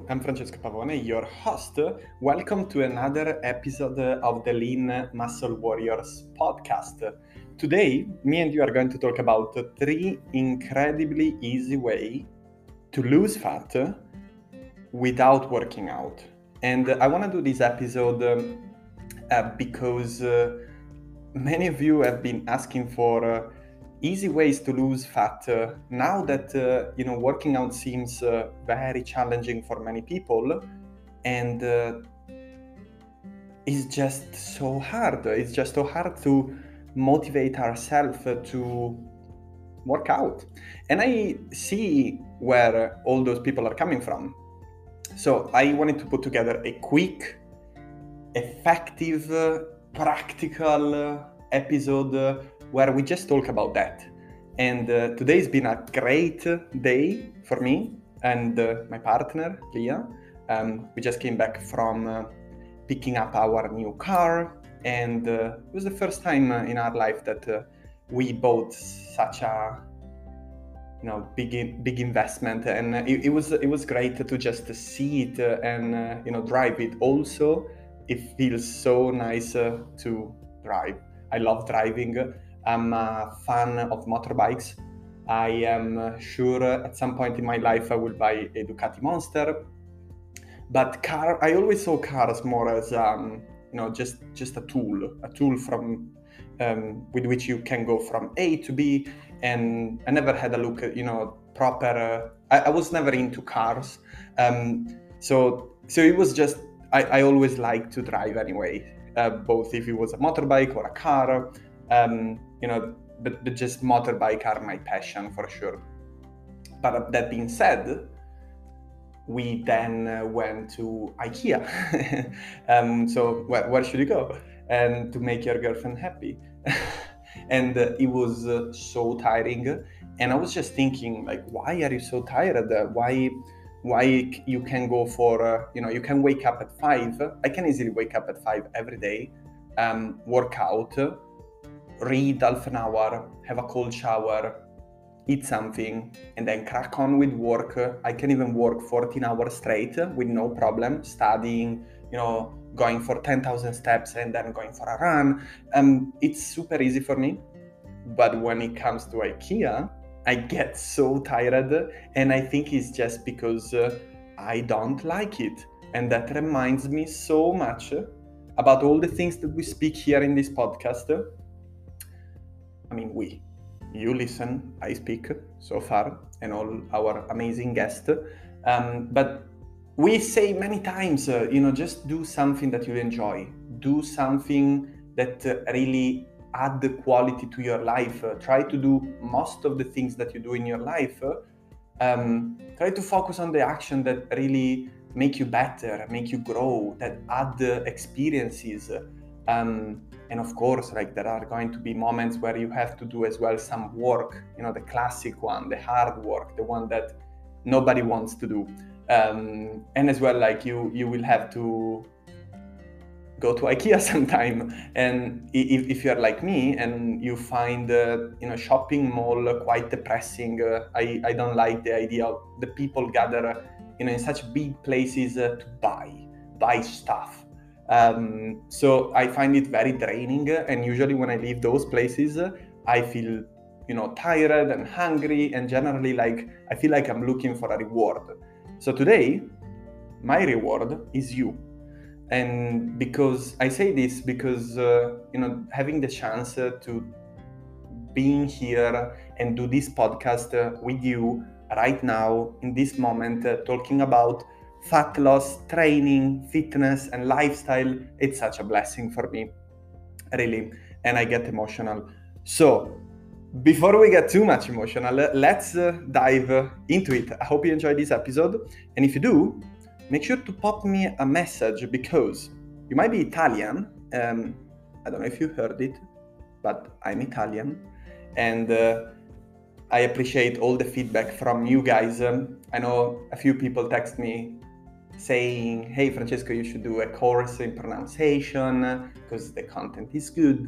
Hello, I'm Francesco Pavone, your host. Welcome to another episode of the Lean Muscle Warriors podcast. Today, me and you are going to talk about three incredibly easy ways to lose fat without working out. And I want to do this episode because many of you have been asking for easy ways to lose fat now that working out seems very challenging for many people, and it's just so hard to motivate ourselves to work out. And I see where all those people are coming from, so I wanted to put together a quick, effective, practical episode where we just talk about that. And today's been a great day for me and my partner, Lia. We just came back from picking up our new car, and it was the first time in our life that we bought such a big investment, and it was great to just see it and drive it. Also, it feels so nice to drive. I love driving. I'm a fan of motorbikes. I am sure at some point in my life I will buy a Ducati Monster. But I always saw cars more as just a tool from with which you can go from A to B. And I never had a look at proper. I was never into cars. So it was just I always liked to drive anyway. Both if it was a motorbike or a car. But just motorbike are my passion for sure. But that being said, we then went to IKEA. So where should you go? And to make your girlfriend happy. And it was so tiring. And I was just thinking, like, why are you so tired? Why you can go for, you can wake up at 5. I can easily wake up at 5 every day, work out, read half an hour, have a cold shower, eat something, and then crack on with work. I can even work 14 hours straight with no problem, studying, going for 10,000 steps and then going for a run. It's super easy for me. But when it comes to IKEA, I get so tired, and I think it's just because I don't like it. And that reminds me so much about all the things that we speak here in this podcast. I mean, you listen, I speak so far, and all our amazing guests. But we say many times, just do something that you enjoy. Do something that really add the quality to your life. Try to do most of the things that you do in your life. Try to focus on the action that really make you better, make you grow, that add experiences. And of course, like, there are going to be moments where you have to do as well some work, the classic one, the hard work, the one that nobody wants to do. And as well, like, you will have to go to IKEA sometime. And if you're like me and you find shopping mall quite depressing, I don't like the idea of the people gather in such big places to buy stuff. So I find it very draining, and usually when I leave those places, I feel, tired and hungry, and generally, like, I feel like I'm looking for a reward. So today, my reward is you. And because I say this because, having the chance to being here and do this podcast with you right now in this moment, talking about fat loss, training, fitness, and lifestyle, it's such a blessing for me, really, and I get emotional. So before we get too much emotional, let's dive into it. I hope you enjoyed this episode, and if you do, make sure to pop me a message, because you might be Italian. I don't know if you heard it, but I'm Italian, and I appreciate all the feedback from you guys. I know a few people text me saying, hey, Francesco, you should do a course in pronunciation because the content is good,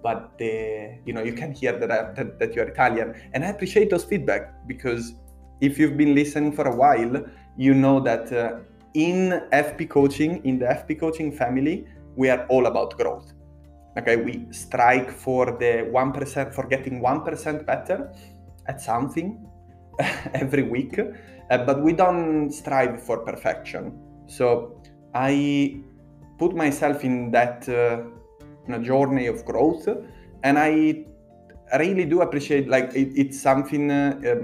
but you can hear that you're Italian. And I appreciate those feedback, because if you've been listening for a while, you know that in FP Coaching, in the FP Coaching family, we are all about growth. Okay, we strike for the 1%, for getting 1% better at something every week, but we don't strive for perfection. So I put myself in that journey of growth, and I really do appreciate, like, it's something,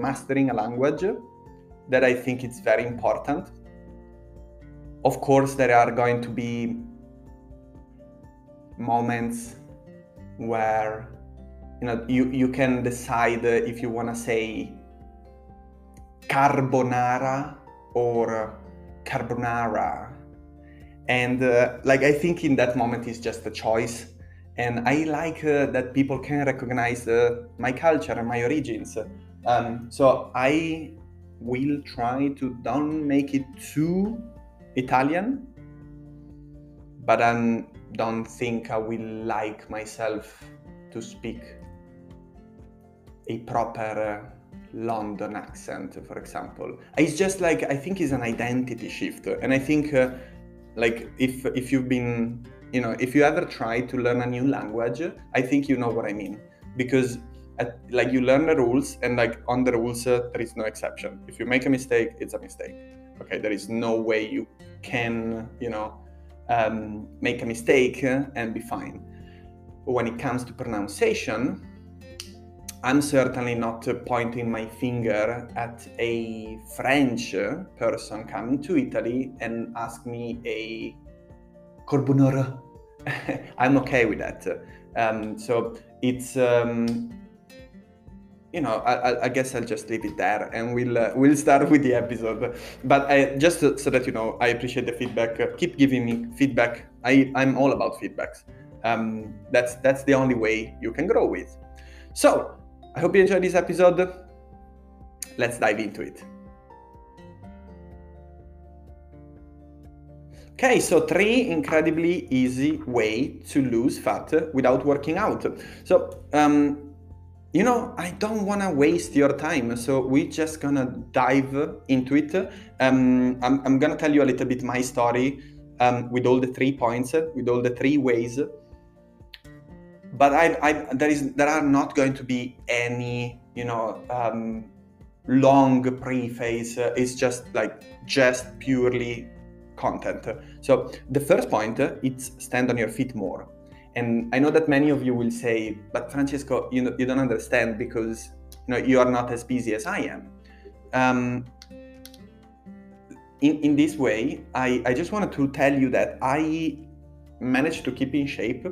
mastering a language, that I think it's very important. Of course, there are going to be moments where you can decide if you want to say carbonara or carbonara, and I think in that moment it's just a choice, and I like that people can recognize my culture and my origins, so I will try to don't make it too Italian, but I'm don't think I will like myself to speak a proper London accent, for example. It's just like, I think it's an identity shift, and I think if you've been, if you ever try to learn a new language, I think you know what I mean, because you learn the rules, and on the rules there is no exception. If you make a mistake, it's a mistake. Okay, there is no way you can make a mistake and be fine. When it comes to pronunciation, I'm certainly not pointing my finger at a French person coming to Italy and ask me a carbonara. I'm okay with that. So it's I guess I'll just leave it there, and we'll start with the episode. But just so that you know, I appreciate the feedback. Keep giving me feedback. I'm all about feedbacks. That's the only way you can grow with. So I hope you enjoyed this episode. Let's dive into it. Okay, so 3 incredibly easy way to lose fat without working out. So I don't want to waste your time, so we're just going to dive into it. I'm going to tell you a little bit my story with all the 3 points, with all the 3 ways. But there are not going to be any, long preface. It's just purely content. So the first point, it's stand on your feet more. And I know that many of you will say, but Francesco, you don't understand because you are not as busy as I am. In this way, I just wanted to tell you that I managed to keep in shape.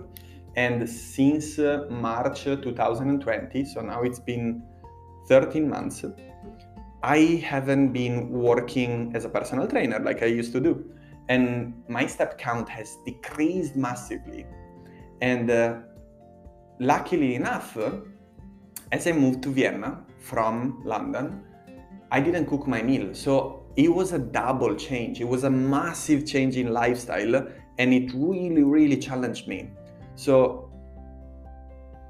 And since March 2020, so now it's been 13 months, I haven't been working as a personal trainer like I used to do. And my step count has decreased massively. And luckily enough, as I moved to Vienna from London, I didn't cook my meal. So it was a double change. It was a massive change in lifestyle, and it really, really challenged me. So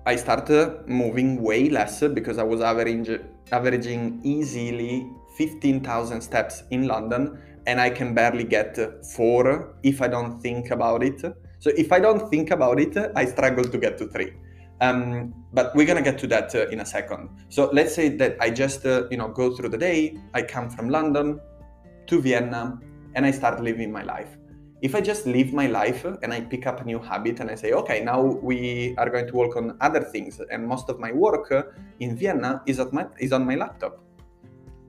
I started moving way less, because I was averaging easily 15,000 steps in London, and I can barely get 4 if I don't think about it. So if I don't think about it, I struggle to get to 3. But we're going to get to that in a second. So let's say that I just, go through the day. I come from London to Vienna and I start living my life. If I just live my life and I pick up a new habit and I say, okay, now we are going to work on other things. And most of my work in Vienna is on my laptop.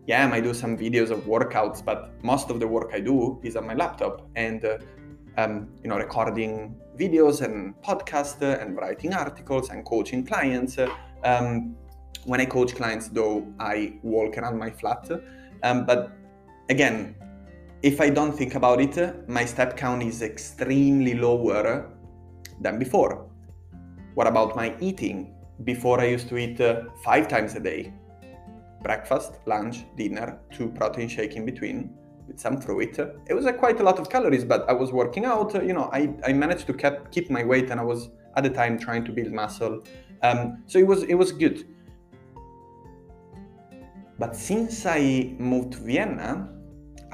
Yeah, I might do some videos of workouts, but most of the work I do is on my laptop. And recording videos and podcasts and writing articles and coaching clients. When I coach clients, though, I walk around my flat. But again, if I don't think about it, my step count is extremely lower than before. What about my eating? Before I used to eat 5 times a day. Breakfast, lunch, dinner, 2 protein shakes in between. With some fruit. It was quite a lot of calories, but I was working out. I managed to keep my weight, and I was at the time trying to build muscle. So it was good. But since I moved to Vienna,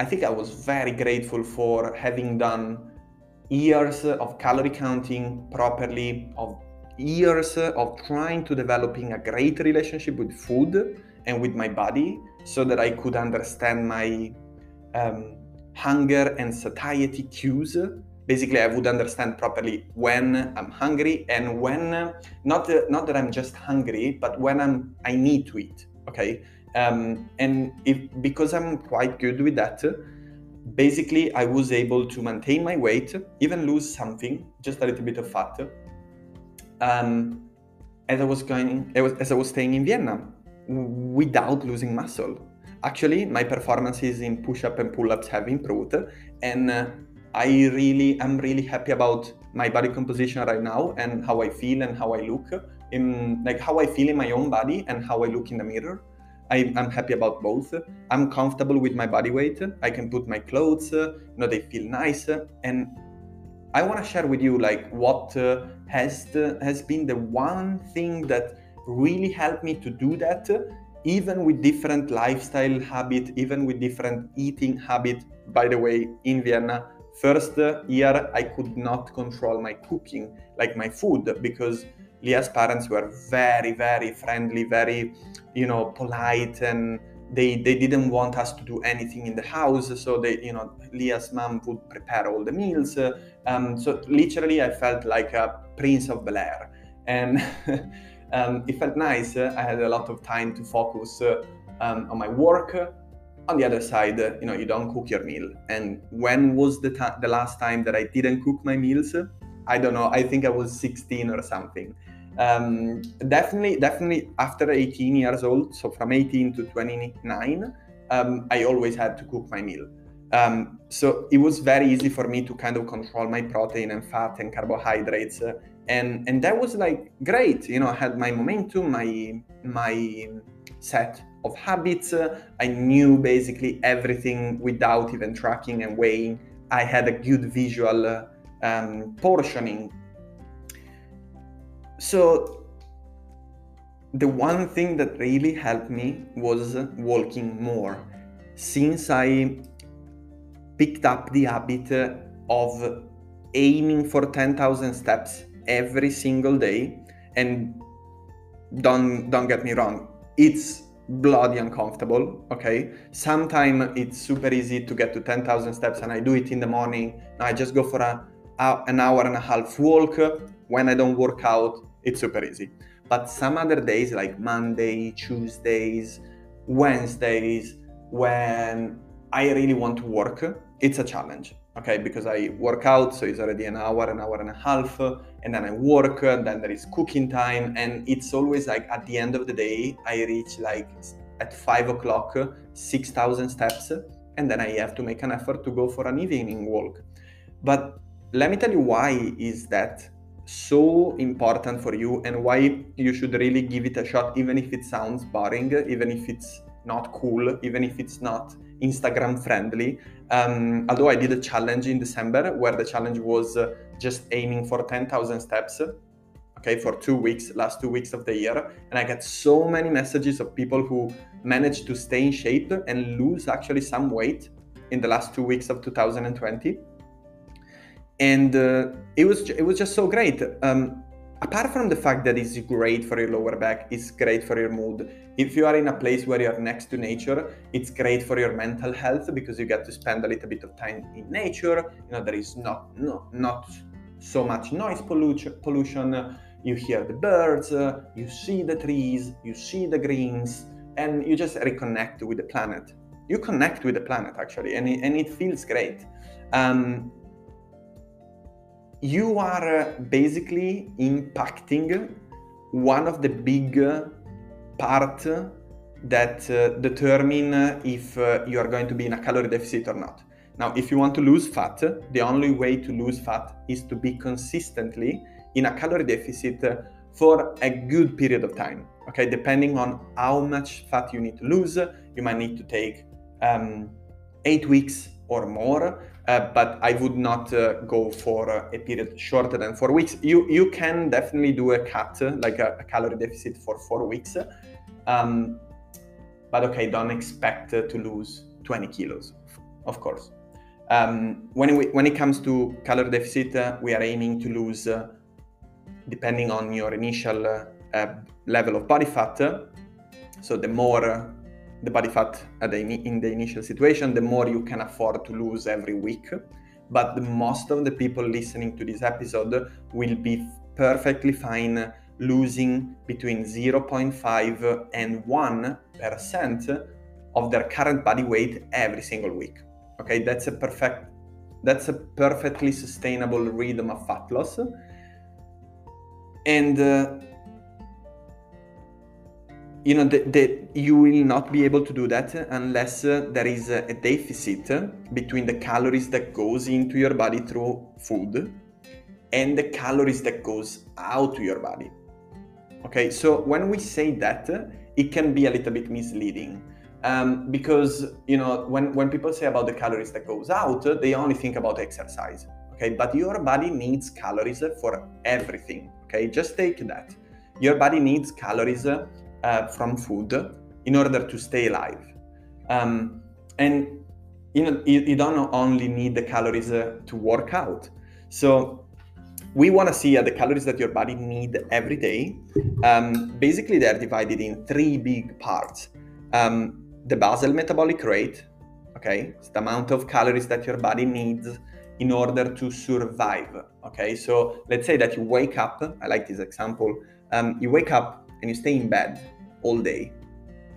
I think I was very grateful for having done years of calorie counting properly, of years of trying to developing a great relationship with food and with my body, so that I could understand my hunger and satiety cues. Basically, I would understand properly when I'm hungry and when, not that I'm just hungry, but when I need to eat, okay? And because I'm quite good with that, basically I was able to maintain my weight, even lose something, just a little bit of fat, as I was staying in Vienna, without losing muscle. Actually, my performances in push-up and pull-ups have improved, and I'm really happy about my body composition right now and how I feel and how I look, how I feel in my own body and how I look in the mirror. I'm happy about both. I'm comfortable with my body weight. I can put my clothes, they feel nice. And I want to share with you like what has been the one thing that really helped me to do that, even with different lifestyle habit, even with different eating habit. By the way, in Vienna, first year, I could not control my cooking, like my food, because Lia's parents were very, very friendly, very, polite, and they didn't want us to do anything in the house. So Lia's mom would prepare all the meals. So literally, I felt like a prince of Bel Air, and it felt nice. I had a lot of time to focus on my work. On the other side, you don't cook your meal. And when was the last time that I didn't cook my meals? I don't know. I think I was 16 or something. Definitely after 18 years old, so from 18 to 29, I always had to cook my meal. So it was very easy for me to kind of control my protein and fat and carbohydrates. And that was like great. I had my momentum, my set of habits. I knew basically everything without even tracking and weighing. I had a good visual portioning. So the one thing that really helped me was walking more. Since I picked up the habit of aiming for 10,000 steps every single day, and don't get me wrong, it's bloody uncomfortable, okay? Sometimes it's super easy to get to 10,000 steps, and I do it in the morning. I just go for an hour and a half walk. When I don't work out, it's super easy. But some other days, like Monday, Tuesdays, Wednesdays, when I really want to work, it's a challenge, okay? Because I work out, so it's already an hour and a half, and then I work, and then there is cooking time, and it's always like at the end of the day, I reach like at 5 o'clock, 6,000 steps, and then I have to make an effort to go for an evening walk. But let me tell you why is that so important for you and why you should really give it a shot, even if it sounds boring, even if it's not cool, even if it's not Instagram friendly. Although I did a challenge in December where the challenge was just aiming for 10,000 steps, okay, for 2 weeks, last 2 weeks of the year. And I got so many messages of people who managed to stay in shape and lose actually some weight in the last 2 weeks of 2020. And it was just so great. Apart from the fact that it's great for your lower back, it's great for your mood. If you are in a place where you're next to nature, it's great for your mental health because you get to spend a little bit of time in nature. There is not so much noise pollution. You hear the birds, you see the trees, you see the greens, and you just reconnect with the planet. You connect with the planet, actually, and it feels great. You are basically impacting one of the big part that determine if you are going to be in a calorie deficit or not. Now, if you want to lose fat, the only way to lose fat is to be consistently in a calorie deficit for a good period of time. Okay, depending on how much fat you need to lose, you might need to take 8 weeks or more. But I would not go for a period shorter than 4 weeks. You can definitely do a cut, like a calorie deficit for 4 weeks. But okay, don't expect to lose 20 kilos. of course. When it comes to calorie deficit, we are aiming to lose, depending on your initial level of body fat. So the more the body fat in the initial situation, the more you can afford to lose every week. But most of the people listening to this episode will be perfectly fine losing between 0.5 and 1% of their current body weight every single week. Okay, that's a perfectly sustainable rhythm of fat loss. And you know, you will not be able to do that unless there is a deficit between the calories that goes into your body through food and the calories that goes out to your body. Okay, so when we say that, it can be a little bit misleading. Because, you know, when people say about the calories that goes out, they only think about exercise, okay? But your body needs calories for everything, okay? Just take that. Your body needs calories from food in order to stay alive. And, you know, you don't only need the calories to work out. So we want to see the calories that your body needs every day. Basically, they're divided in three big parts. The basal metabolic rate, okay? It's the amount of calories that your body needs in order to survive, okay? So let's say that you wake up, I like this example, you wake up and you stay in bed all day.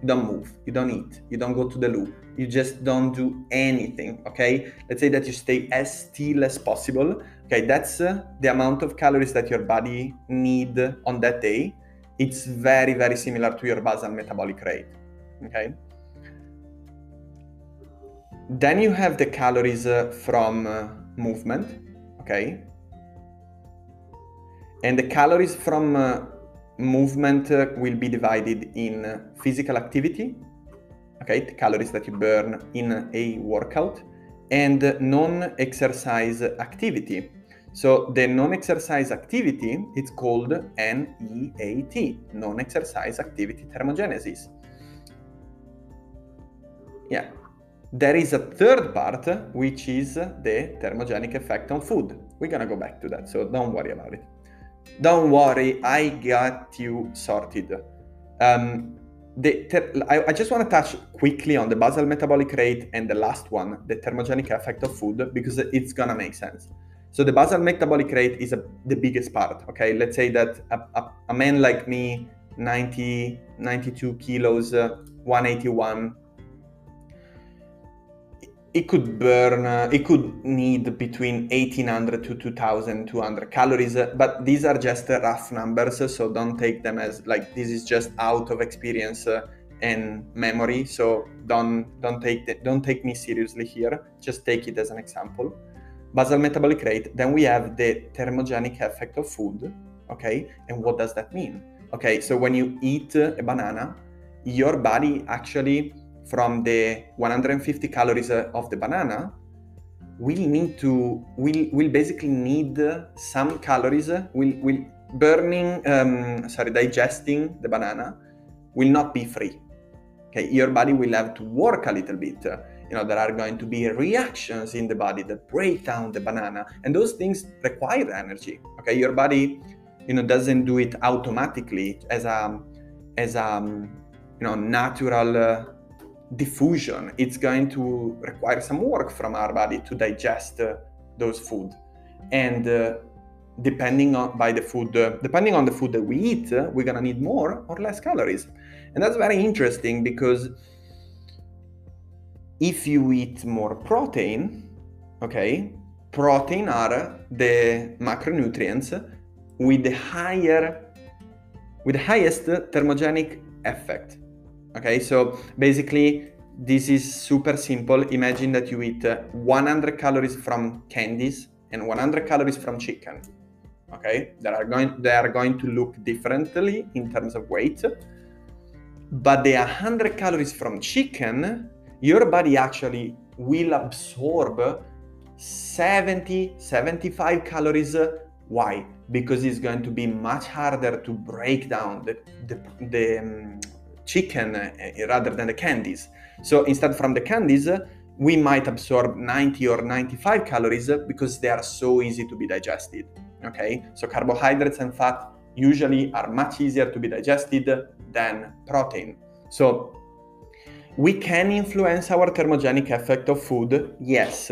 You don't move, you don't eat, you don't go to the loo, you just don't do anything, okay? Let's say that you stay as still as possible, okay? That's the amount of calories that your body needs on that day. It's very, very similar to your basal metabolic rate. Okay. Then you have the calories from movement, okay? And the calories from movement will be divided in physical activity, okay? The calories that you burn in a workout, and non-exercise activity. So the non-exercise activity, it's called NEAT, non-exercise activity thermogenesis. Yeah, there is a third part, which is the thermogenic effect on food. We're gonna go back to that, so don't worry about it. Don't worry, I got you sorted. I just want to touch quickly on the basal metabolic rate and the last one, the thermogenic effect of food, because it's gonna make sense. So the basal metabolic rate is the biggest part, okay? Let's say that a man like me, 90, 92 kilos, 181, it could need between 1800 to 2200 calories, but these are just rough numbers, so don't take them as like this is just out of experience and memory. So don't take me seriously here, just take it as an example. Basal metabolic rate, then we have the thermogenic effect of food, okay? And what does that mean? Okay, so when you eat a banana, your body actually, from the 150 calories of the banana, we'll basically need some calories. Digesting the banana will not be free. Okay, your body will have to work a little bit. You know, there are going to be reactions in the body that break down the banana, and those things require energy. Okay, your body, you know, doesn't do it automatically as a natural diffusion. It's going to require some work from our body to digest those food, and depending on the food that we eat, we're gonna need more or less calories. And that's very interesting, because if you eat more protein, okay, protein are the macronutrients with the highest thermogenic effect. Okay, so basically, this is super simple. Imagine that you eat 100 calories from candies and 100 calories from chicken. Okay, they are going to look differently in terms of weight, but the 100 calories from chicken, your body actually will absorb 75 calories. Why? Because it's going to be much harder to break down the chicken rather than the candies. So instead, from the candies we might absorb 90 or 95 calories because they are so easy to be digested, okay? So carbohydrates and fat usually are much easier to be digested than protein. So we can influence our thermogenic effect of food, yes,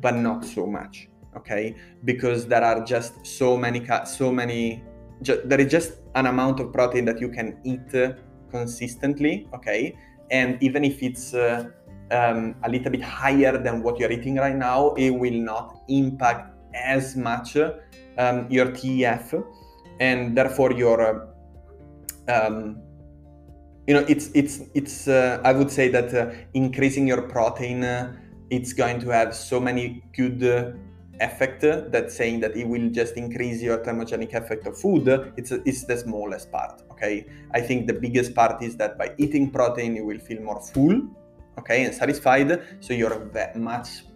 but not so much, okay? Because there are just there is just an amount of protein that you can eat consistently, okay? And even if it's a little bit higher than what you're eating right now, it will not impact as much your TEF, and therefore your I would say that increasing your protein, it's going to have so many good effect that saying that it will just increase your thermogenic effect of food, it's the smallest part, okay? I think the biggest part is that by eating protein, you will feel more full, okay, and satisfied, so you're much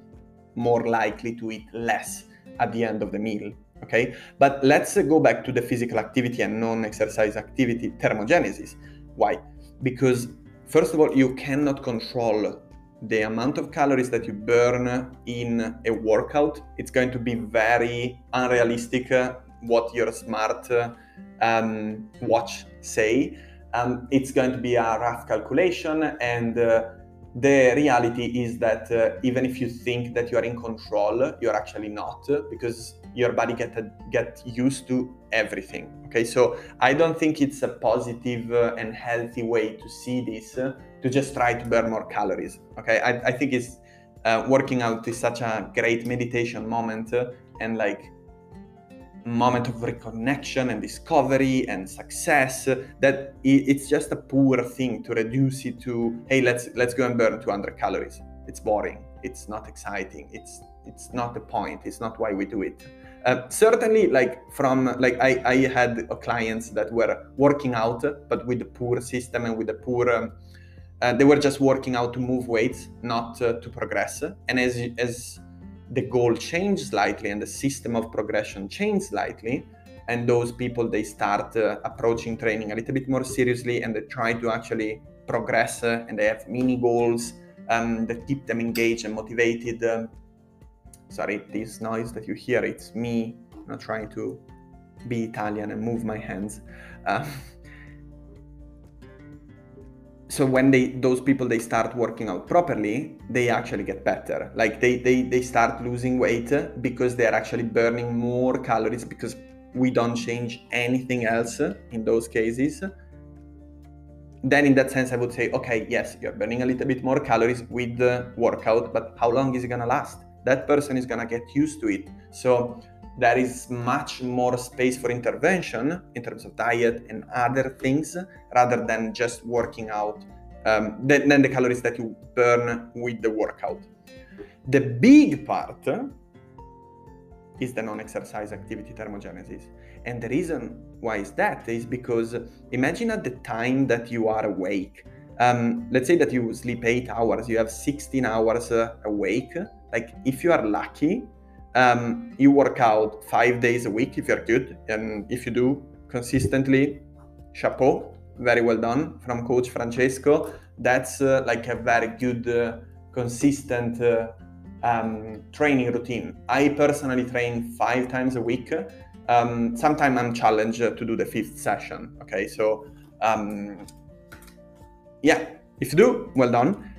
more likely to eat less at the end of the meal, okay? But let's go back to the physical activity and non-exercise activity thermogenesis. Why? Because first of all, you cannot control the amount of calories that you burn in a workout. It's going to be very unrealistic what your smart watch say. It's going to be a rough calculation, and the reality is that even if you think that you are in control, you're actually not, because your body get used to everything, okay? So I don't think it's a positive and healthy way to see this, to just try to burn more calories, okay? I think it's working out is such a great meditation moment and like moment of reconnection and discovery and success, that it's just a poor thing to reduce it to, hey, let's go and burn 200 calories. It's boring. It's not exciting. It's not the point. It's not why we do it. Certainly, I had clients that were working out, but with the poor system and with the poor, they were just working out to move weights, not to progress. And as the goal changed slightly and the system of progression changed slightly, and those people, they start approaching training a little bit more seriously, and they try to actually progress, and they have mini goals that keep them engaged and motivated. Sorry, this noise that you hear, it's me not trying to be Italian and move my hands. So when those people start working out properly, they actually get better. Like they start losing weight because they are actually burning more calories, because we don't change anything else in those cases. Then in that sense, I would say, okay, yes, you're burning a little bit more calories with the workout, but how long is it gonna last? That person is gonna get used to it. So there is much more space for intervention in terms of diet and other things, rather than just working out, than the calories that you burn with the workout. The big part is the non-exercise activity thermogenesis. And the reason why is that is because imagine at the time that you are awake, let's say that you sleep 8 hours, you have 16 hours awake. Like if you are lucky, you work out 5 days a week if you're good, and if you do consistently, chapeau, very well done from Coach Francesco. That's like a very good, consistent training routine. I personally train 5 times a week. Sometimes I'm challenged to do the 5th session. Okay, so yeah, if you do, well done.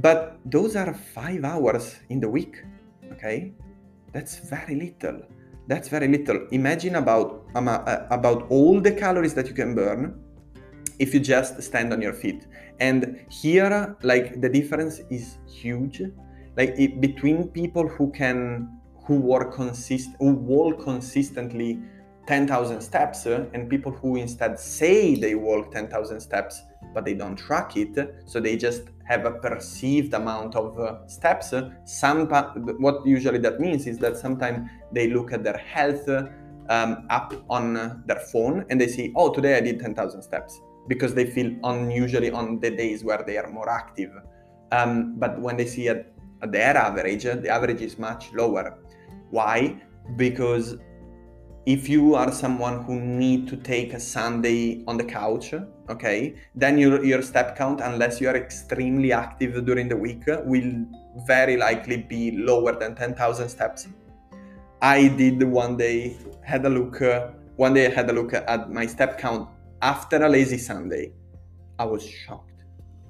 But those are 5 hours in the week, okay? That's very little. That's very little. Imagine about all the calories that you can burn if you just stand on your feet. And here, like, the difference is huge. Like between people who walk consistently 10,000 steps and people who instead say they walk 10,000 steps, but they don't track it, so they just have a perceived amount of steps. What usually that means is that sometimes they look at their health app on their phone and they see, oh, today I did 10,000 steps, because they feel unusually on the days where they are more active. But when they see at their average, the average is much lower. Why? Because if you are someone who need to take a Sunday on the couch, okay, then your step count, unless you are extremely active during the week, will very likely be lower than 10,000 steps. I did one day I had a look at my step count after a lazy Sunday. I was shocked.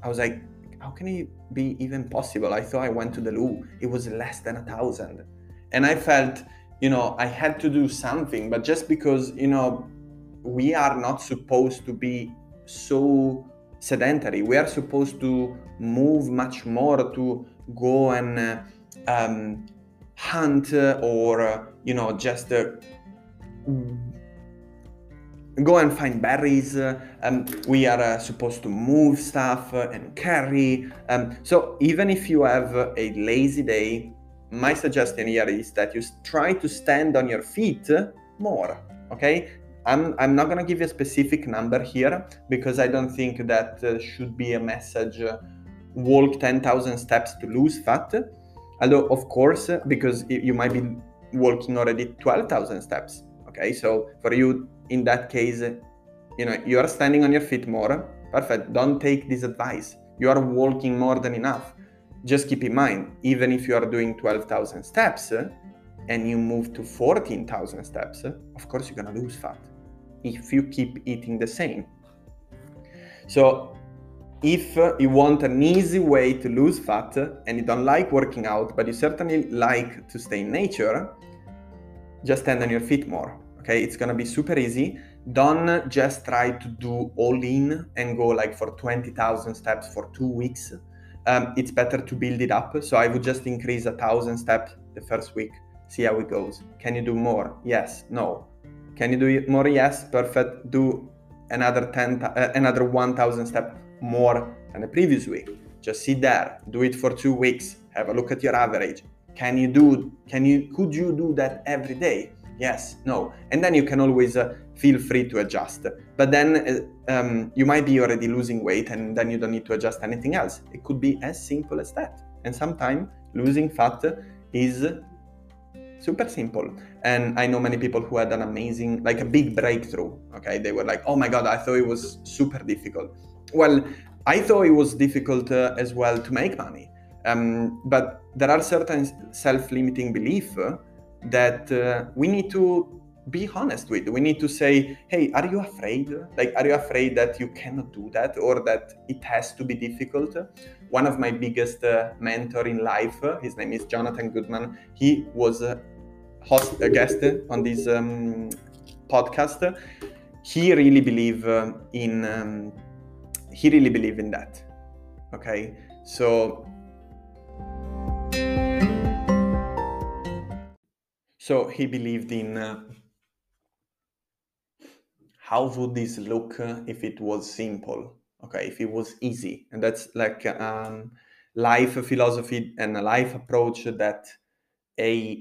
I was like, how can it be even possible? I thought I went to the loo. It was less than 1,000. And I felt, I had to do something, but just because, we are not supposed to be so sedentary. We are supposed to move much more, to go and hunt or just go and find berries. We are supposed to move stuff and carry. So even if you have a lazy day, my suggestion here is that you try to stand on your feet more, okay? I'm not going to give you a specific number here because I don't think that should be a message, walk 10,000 steps to lose fat. Although, of course, because you might be walking already 12,000 steps, okay? So for you, in that case, you are standing on your feet more. Perfect. Don't take this advice. You are walking more than enough. Just keep in mind, even if you are doing 12,000 steps and you move to 14,000 steps, of course, you're going to lose fat if you keep eating the same. So if you want an easy way to lose fat and you don't like working out, but you certainly like to stay in nature, just stand on your feet more. Okay, it's going to be super easy. Don't just try to do all in and go like for 20,000 steps for 2 weeks. It's better to build it up. So I would just increase 1,000 steps the first week. See how it goes. Can you do more? Yes. No. Can you do it more? Yes. Perfect. Do another 1,000 steps more than the previous week. Just sit there. Do it for 2 weeks. Have a look at your average. Could you do that every day? Yes. No. And then you can always feel free to adjust. But then you might be already losing weight and then you don't need to adjust anything else. It could be as simple as that. And sometimes losing fat is super simple. And I know many people who had an amazing, like a big breakthrough. Okay. They were like, oh my God, I thought it was super difficult. Well, I thought it was difficult as well to make money. But there are certain self-limiting beliefs that we need to be honest with. We need to say, hey, are you afraid? Like, are you afraid that you cannot do that or that it has to be difficult? One of my biggest mentor in life, his name is Jonathan Goodman. He was a guest on this podcast. He really believed in that. Okay, so he believed in how would this look if it was simple, okay, if it was easy. And that's like life philosophy and a life approach that I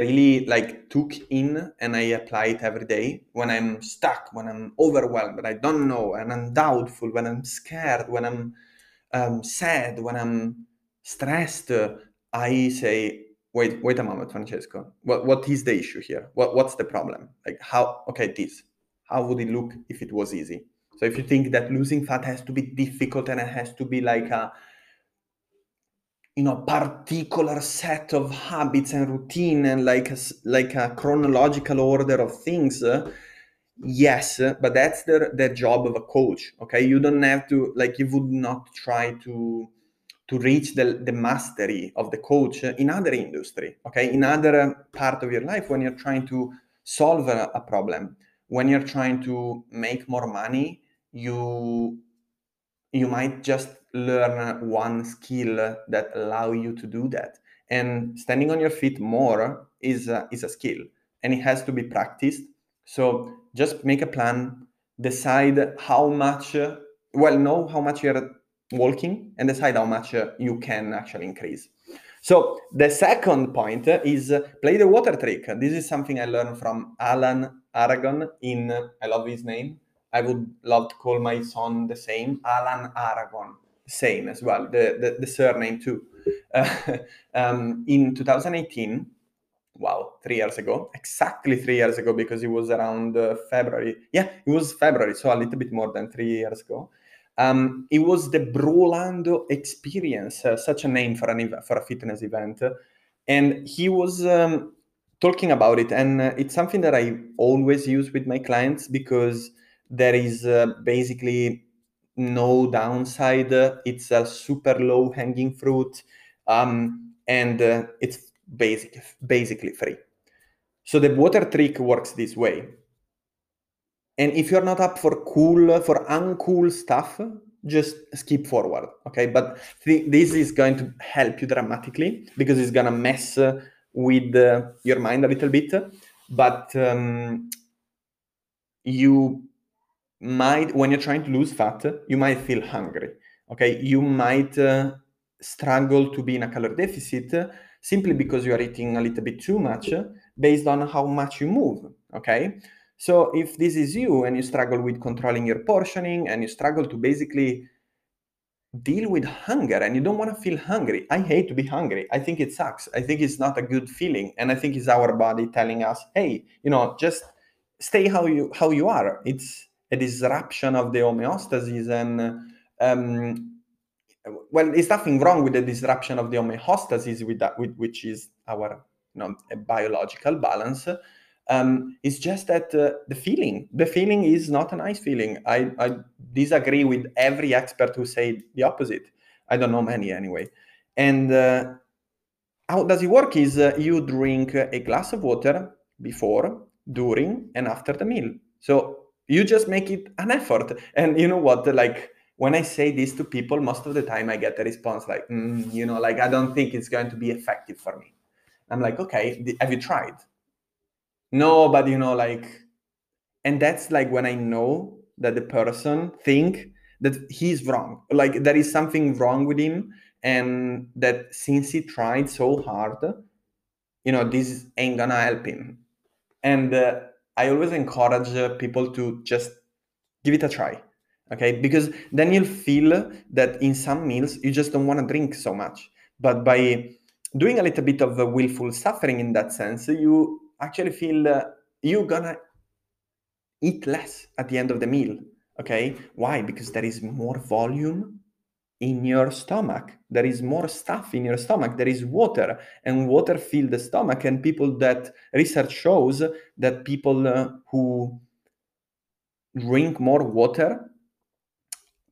really like took in and I apply it every day when I'm stuck, when I'm overwhelmed, when I don't know, and I'm doubtful, when I'm scared, when I'm sad, when I'm stressed. I say, wait a moment, Francesco, what is the issue here? What's the problem? Like how would it look if it was easy? So if you think that losing fat has to be difficult and it has to be like a particular set of habits and routine and like a chronological order of things. Yes, but that's the job of a coach. Okay, you don't have to you would not try to reach the mastery of the coach in other industry. Okay, in other part of your life when you're trying to solve a problem, when you're trying to make more money, you might just learn one skill that allow you to do that. And standing on your feet more is a skill and it has to be practiced. So just make a plan, decide how much, know how much you're walking and decide how much you can actually increase. So the second point is play the water trick. This is something I learned from Alan Aragon I love his name. I would love to call my son the same, Alan Aragon. Same as well, the surname too. In 2018, 3 years ago, exactly 3 years ago, because it was around February. Yeah, it was February, so a little bit more than 3 years ago. It was the Brolando experience, such a name for a fitness event. And he was talking about it. And it's something that I always use with my clients, because there is basically no downside. It's a super low hanging fruit, and it's basically free. So the water trick works this way. And if you're not up for uncool stuff, just skip forward, okay? But this is going to help you dramatically, because it's gonna mess with your mind a little bit, but you might, when you're trying to lose fat, you might feel hungry, okay? You might struggle to be in a calorie deficit simply because you are eating a little bit too much based on how much you move, okay? So if this is you, and you struggle with controlling your portioning, and you struggle to basically deal with hunger, and you don't want to feel hungry. I hate to be hungry. I think it sucks. I think it's not a good feeling. And I think it's our body telling us, hey, you know, just stay how you are. It's a disruption of the homeostasis. And, well, there's nothing wrong with the disruption of the homeostasis, which is our, you know, biological balance. It's just that the feeling is not a nice feeling. I disagree with every expert who said the opposite. I don't know many anyway. And how does it work is you drink a glass of water before, during, and after the meal. So you just make it an effort. And you know what, like, when I say this to people, most of the time I get a response like, you know, like, I don't think it's going to be effective for me. I'm like, okay, have you tried? No, but you know, like, and that's like when I know that the person think that he's wrong, like there is something wrong with him, and that since he tried so hard, you know, this ain't gonna help him. And I always encourage people to just give it a try, okay? Because then you'll feel that in some meals you just don't want to drink so much, but by doing a little bit of willful suffering in that sense, you actually feel you're gonna eat less at the end of the meal, okay? Why? Because there is more volume in your stomach. There is more stuff in your stomach. There is water, and water fills the stomach. And people that research shows that people who drink more water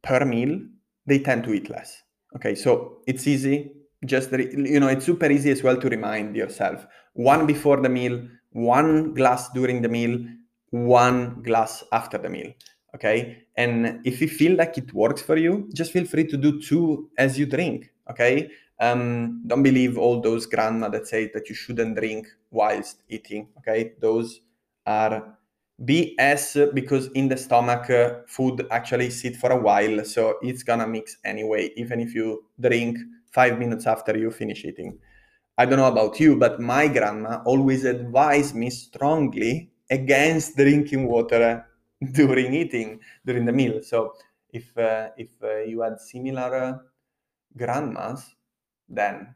per meal, they tend to eat less, okay? So it's easy. Just, you know, it's super easy as well to remind yourself. One before the meal, one glass during the meal, one glass after the meal, okay? And if you feel like it works for you, just feel free to do two as you drink, okay? Don't believe all those grandma that say that you shouldn't drink whilst eating, okay? Those are BS, because in the stomach, food actually sits for a while, so it's gonna mix anyway, even if you drink 5 minutes after you finish eating. I don't know about you, but my grandma always advised me strongly against drinking water during eating, during the meal. So if you had similar grandmas, then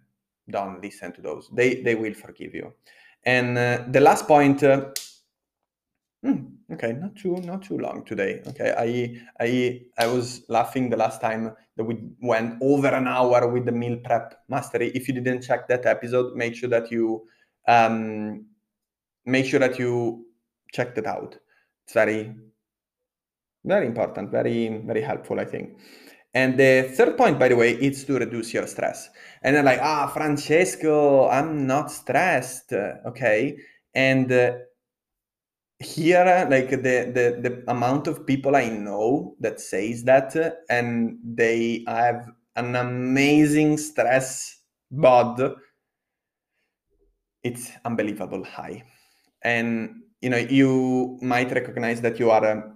don't listen to those. They will forgive you. And the last point, okay, not too long today. Okay, I was laughing the last time that we went over an hour with the meal prep mastery. If you didn't check that episode, make sure that you check that out. It's very, very important, very, very helpful, I think. And the third point, by the way, is to reduce your stress. And then like, Francesco, I'm not stressed, okay, and. Here, like the amount of people I know that says that, and they have an amazing stress bod. It's unbelievable high. And, you know, you might recognize that you are,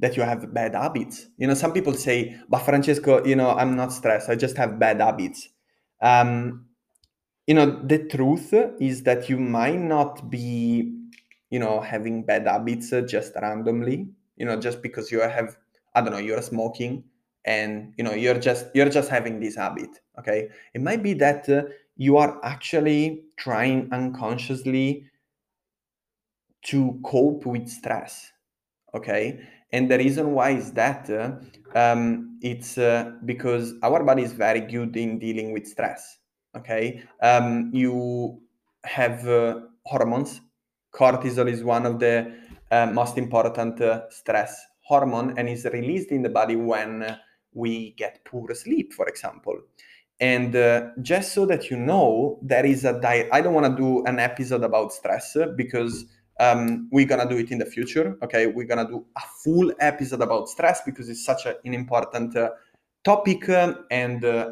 that you have bad habits. You know, some people say, but Francesco, you know, I'm not stressed. I just have bad habits. You know, the truth is that you might not be, you know, having bad habits just randomly, you know, just because you have, I don't know, you're smoking and, you know, you're just having this habit, okay? It might be that you are actually trying unconsciously to cope with stress, okay? And the reason why is that it's because our body is very good in dealing with stress. Okay, you have hormones. Cortisol is one of the most important stress hormone, and is released in the body when we get poor sleep, for example. And just so that you know, there is a diet. I don't want to do an episode about stress because we're going to do it in the future. Okay, we're going to do a full episode about stress because it's such an important topic, and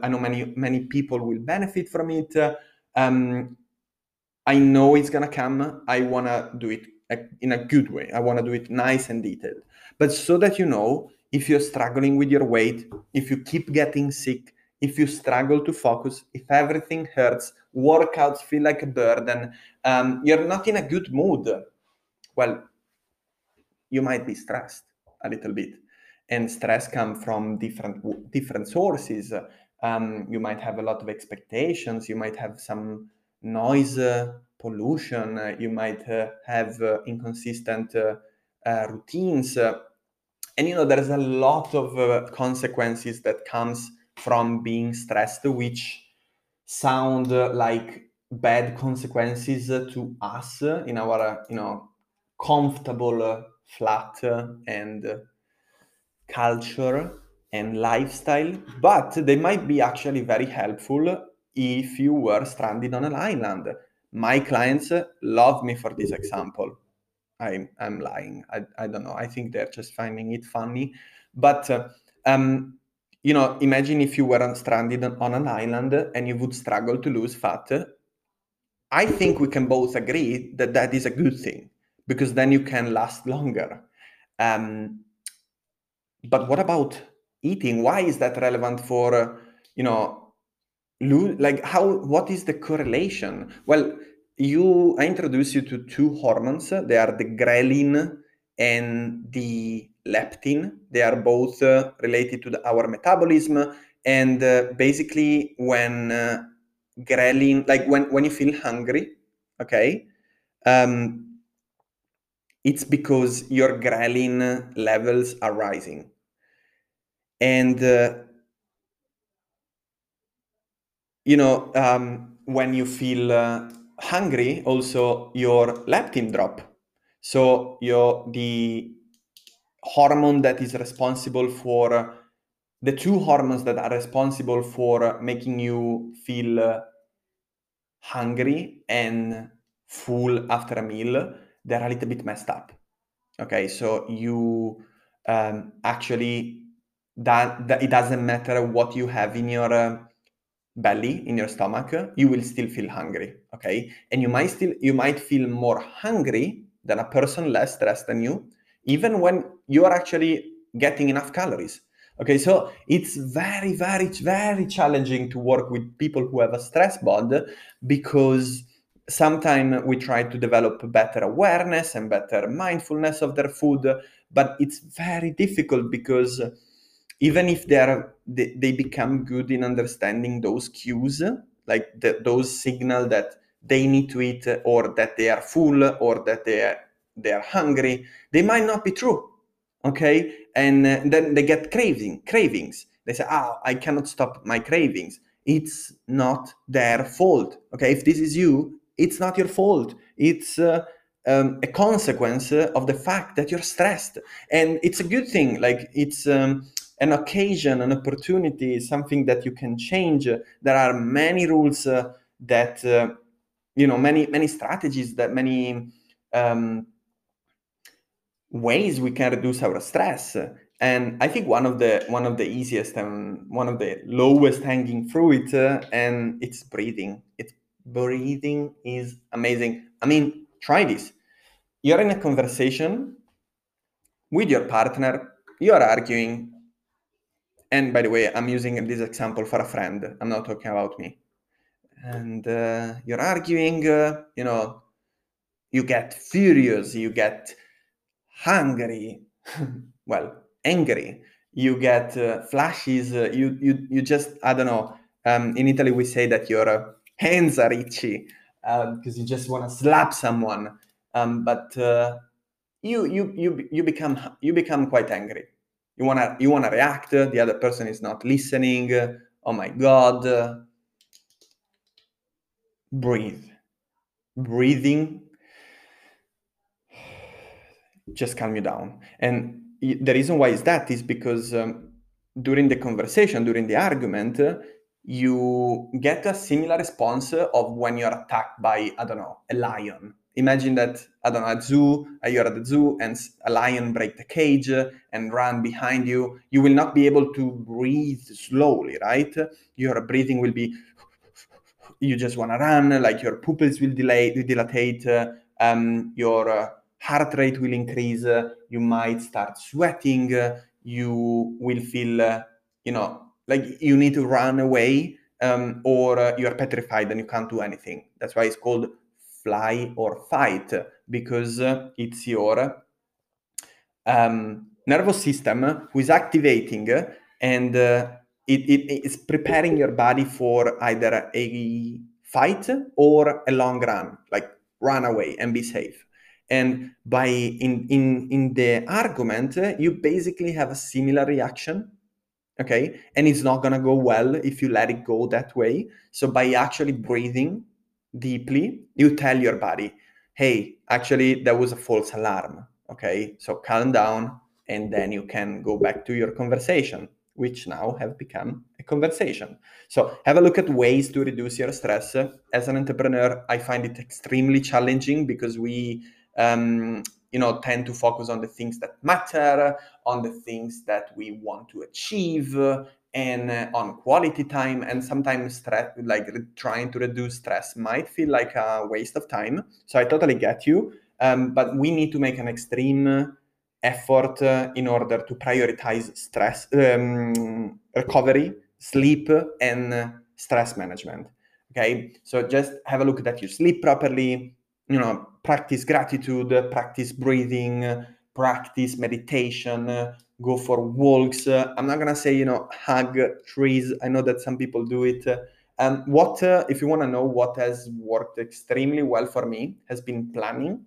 I know many people will benefit from it. I know it's gonna come. I wanna do it in a good way. I wanna do it nice and detailed. But so that you know, if you're struggling with your weight, if you keep getting sick, if you struggle to focus, if everything hurts, workouts feel like a burden, you're not in a good mood, well, you might be stressed a little bit. And stress comes from different sources. You might have a lot of expectations. You might have some noise pollution. You might have inconsistent routines. And you know, there's a lot of consequences that comes from being stressed, which sound like bad consequences to us in our, comfortable, flat and culture and lifestyle, but they might be actually very helpful if you were stranded on an island. My clients love me for this example. I'm lying. I don't know. I think they're just finding it funny. But, imagine if you were stranded on an island and you would struggle to lose fat. I think we can both agree that that is a good thing because then you can last longer. But what about eating? Why is that relevant for, what is the correlation? Well, I introduce you to two hormones. They are the ghrelin and the leptin. They are both related to our metabolism. And basically when ghrelin, like when you feel hungry, okay, it's because your ghrelin levels are rising. And, when you feel hungry, also your leptin drop. So the hormone that is responsible for, the two hormones that are responsible for making you feel hungry and full after a meal, they're a little bit messed up. Okay, so you actually, that it doesn't matter what you have in your belly, in your stomach, you will still feel hungry. Okay, and you might feel more hungry than a person less stressed than you, even when you are actually getting enough calories. Okay, so it's very, very, very challenging to work with people who have a stress bod because sometimes we try to develop better awareness and better mindfulness of their food, but it's very difficult because even if they become good in understanding those cues, like those signals that they need to eat or that they are full or that they are hungry, they might not be true, okay? And then they get cravings. They say, I cannot stop my cravings. It's not their fault, okay? If this is you, it's not your fault. It's a consequence of the fact that you're stressed. And it's a good thing. Like it's an occasion, an opportunity, something that you can change. There are many rules that, many strategies, that many ways we can reduce our stress. And I think one of the easiest and one of the lowest hanging fruit, and it's breathing. Breathing is amazing. I mean, try this. You're in a conversation with your partner, you're arguing. And by the way, I'm using this example for a friend. I'm not talking about me. And you're arguing, you get furious, you get hungry, angry, you get flashes, you just, I don't know. In Italy, we say that you're hands are itchy because you just want to slap someone. But you become quite angry. You wanna react. The other person is not listening. Oh my God. Breathe. Breathing just calm you down. And the reason why is that is because during the conversation, during the argument, you get a similar response of when you're attacked by, I don't know, a lion. Imagine that, I don't know, a zoo, you're at the zoo and a lion breaks the cage and run behind you. You will not be able to breathe slowly, right? Your breathing will be, you just want to run, like your pupils will dilatate, your heart rate will increase, you might start sweating, you will feel, you know, like you need to run away, or you are petrified and you can't do anything. That's why it's called fly or fight, because it's your nervous system who is activating, and it's preparing your body for either a fight or a long run, like run away and be safe. And by in the argument, you basically have a similar reaction, okay? And it's not gonna go well if you let it go that way. So by actually breathing deeply, you tell your body, hey, actually that was a false alarm, okay? So calm down, and then you can go back to your conversation, which now have become a conversation. So have a look at ways to reduce your stress. As an entrepreneur, I find it extremely challenging because we tend to focus on the things that matter, on the things that we want to achieve, and on quality time. And sometimes stress, like trying to reduce stress, might feel like a waste of time. So I totally get you, but we need to make an extreme effort in order to prioritize stress recovery, sleep, and stress management. Okay, so just have a look that you sleep properly, you know, practice gratitude, practice breathing, practice meditation, go for walks. I'm not gonna say, you know, hug trees. I know that some people do it. If you want to know what has worked extremely well for me, has been planning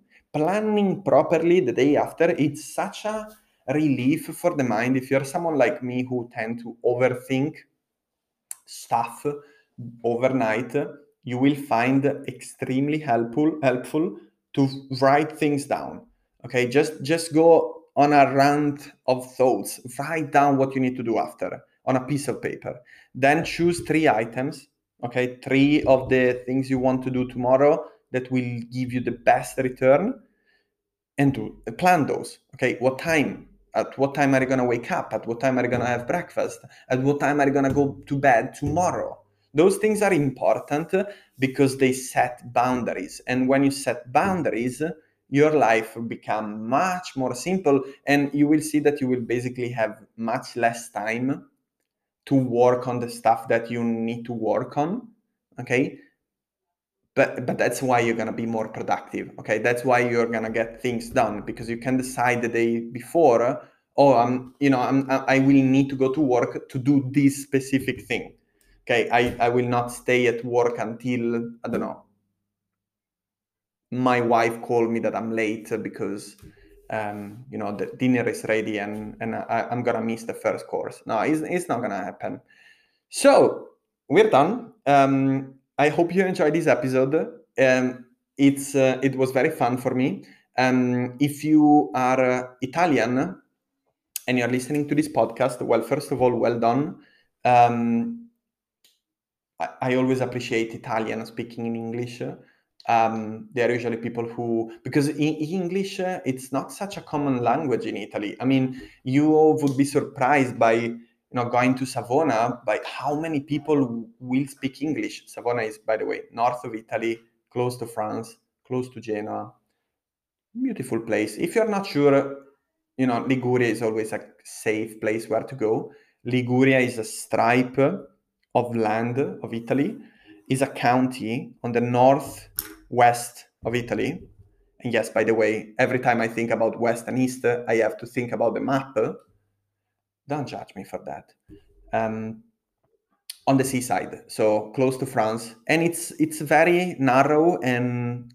properly the day after. It's such a relief for the mind. If you're someone like me who tend to overthink stuff overnight, you will find extremely helpful to write things down. Okay, just go on a rant of thoughts. Write down what you need to do after on a piece of paper. Then choose 3 items, okay, 3 of the things you want to do tomorrow that will give you the best return, and to plan those. Okay, what time? At what time are you gonna wake up? At what time are you gonna have breakfast? At what time are you gonna go to bed tomorrow? Those things are important because they set boundaries. And when you set boundaries, your life will become much more simple, and you will see that you will basically have much less time to work on the stuff that you need to work on, okay? But that's why you're going to be more productive, okay? That's why you're going to get things done, because you can decide the day before, oh, I will need to go to work to do this specific thing. Okay, I will not stay at work until, I don't know, my wife called me that I'm late because, the dinner is ready and I'm going to miss the first course. No, it's not going to happen. So we're done. I hope you enjoyed this episode. It was very fun for me. If you are Italian and you're listening to this podcast, well, first of all, well done. I always appreciate Italian speaking in English. They are usually people who, because in English, it's not such a common language in Italy. I mean, you would be surprised by, going to Savona, by how many people will speak English. Savona is, by the way, north of Italy, close to France, close to Genoa. Beautiful place. If you're not sure, Liguria is always a safe place where to go. Liguria is a stripe of land of Italy, is a county on the northwest of Italy. And yes, by the way, every time I think about west and east, I have to think about the map. Don't judge me for that. On the seaside, so close to France. And it's very narrow and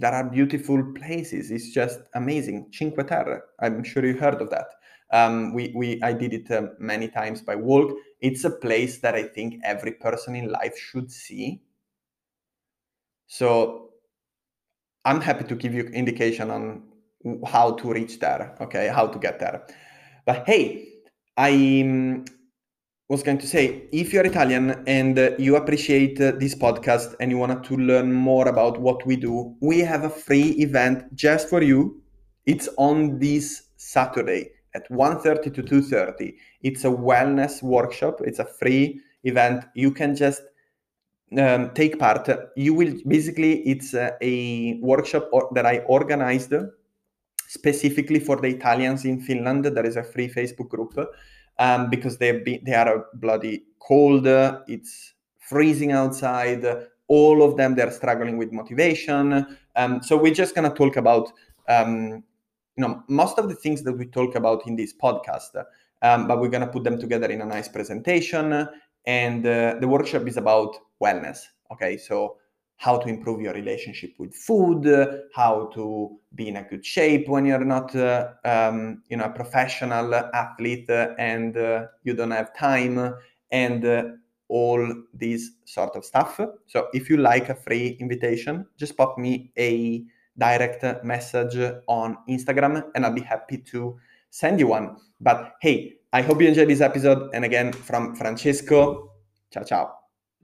There are beautiful places. It's just amazing. Cinque Terre. I'm sure you heard of that. I did it many times by walk. It's a place that I think every person in life should see. So I'm happy to give you indication on how to reach there, okay, how to get there. But hey, I was going to say, if you're Italian and you appreciate this podcast and you wanted to learn more about what we do, we have a free event just for you. It's on this Saturday at 1:30 to 2:30. It's a wellness workshop. It's a free event. You can just take part. You will basically, it's a workshop that I organized specifically for the Italians in Finland. There is a free Facebook group because they are bloody cold. It's freezing outside. All of them, they're struggling with motivation. So we're just going to talk about most of the things that we talk about in this podcast, but we're going to put them together in a nice presentation. And the workshop is about wellness. Okay, so how to improve your relationship with food, how to be in a good shape when you're not a professional athlete and you don't have time, and all these sort of stuff. So if you like a free invitation, just pop me a direct message on Instagram and I'll be happy to send you one. But hey, I hope you enjoyed this episode. And again, from Francesco, ciao, ciao.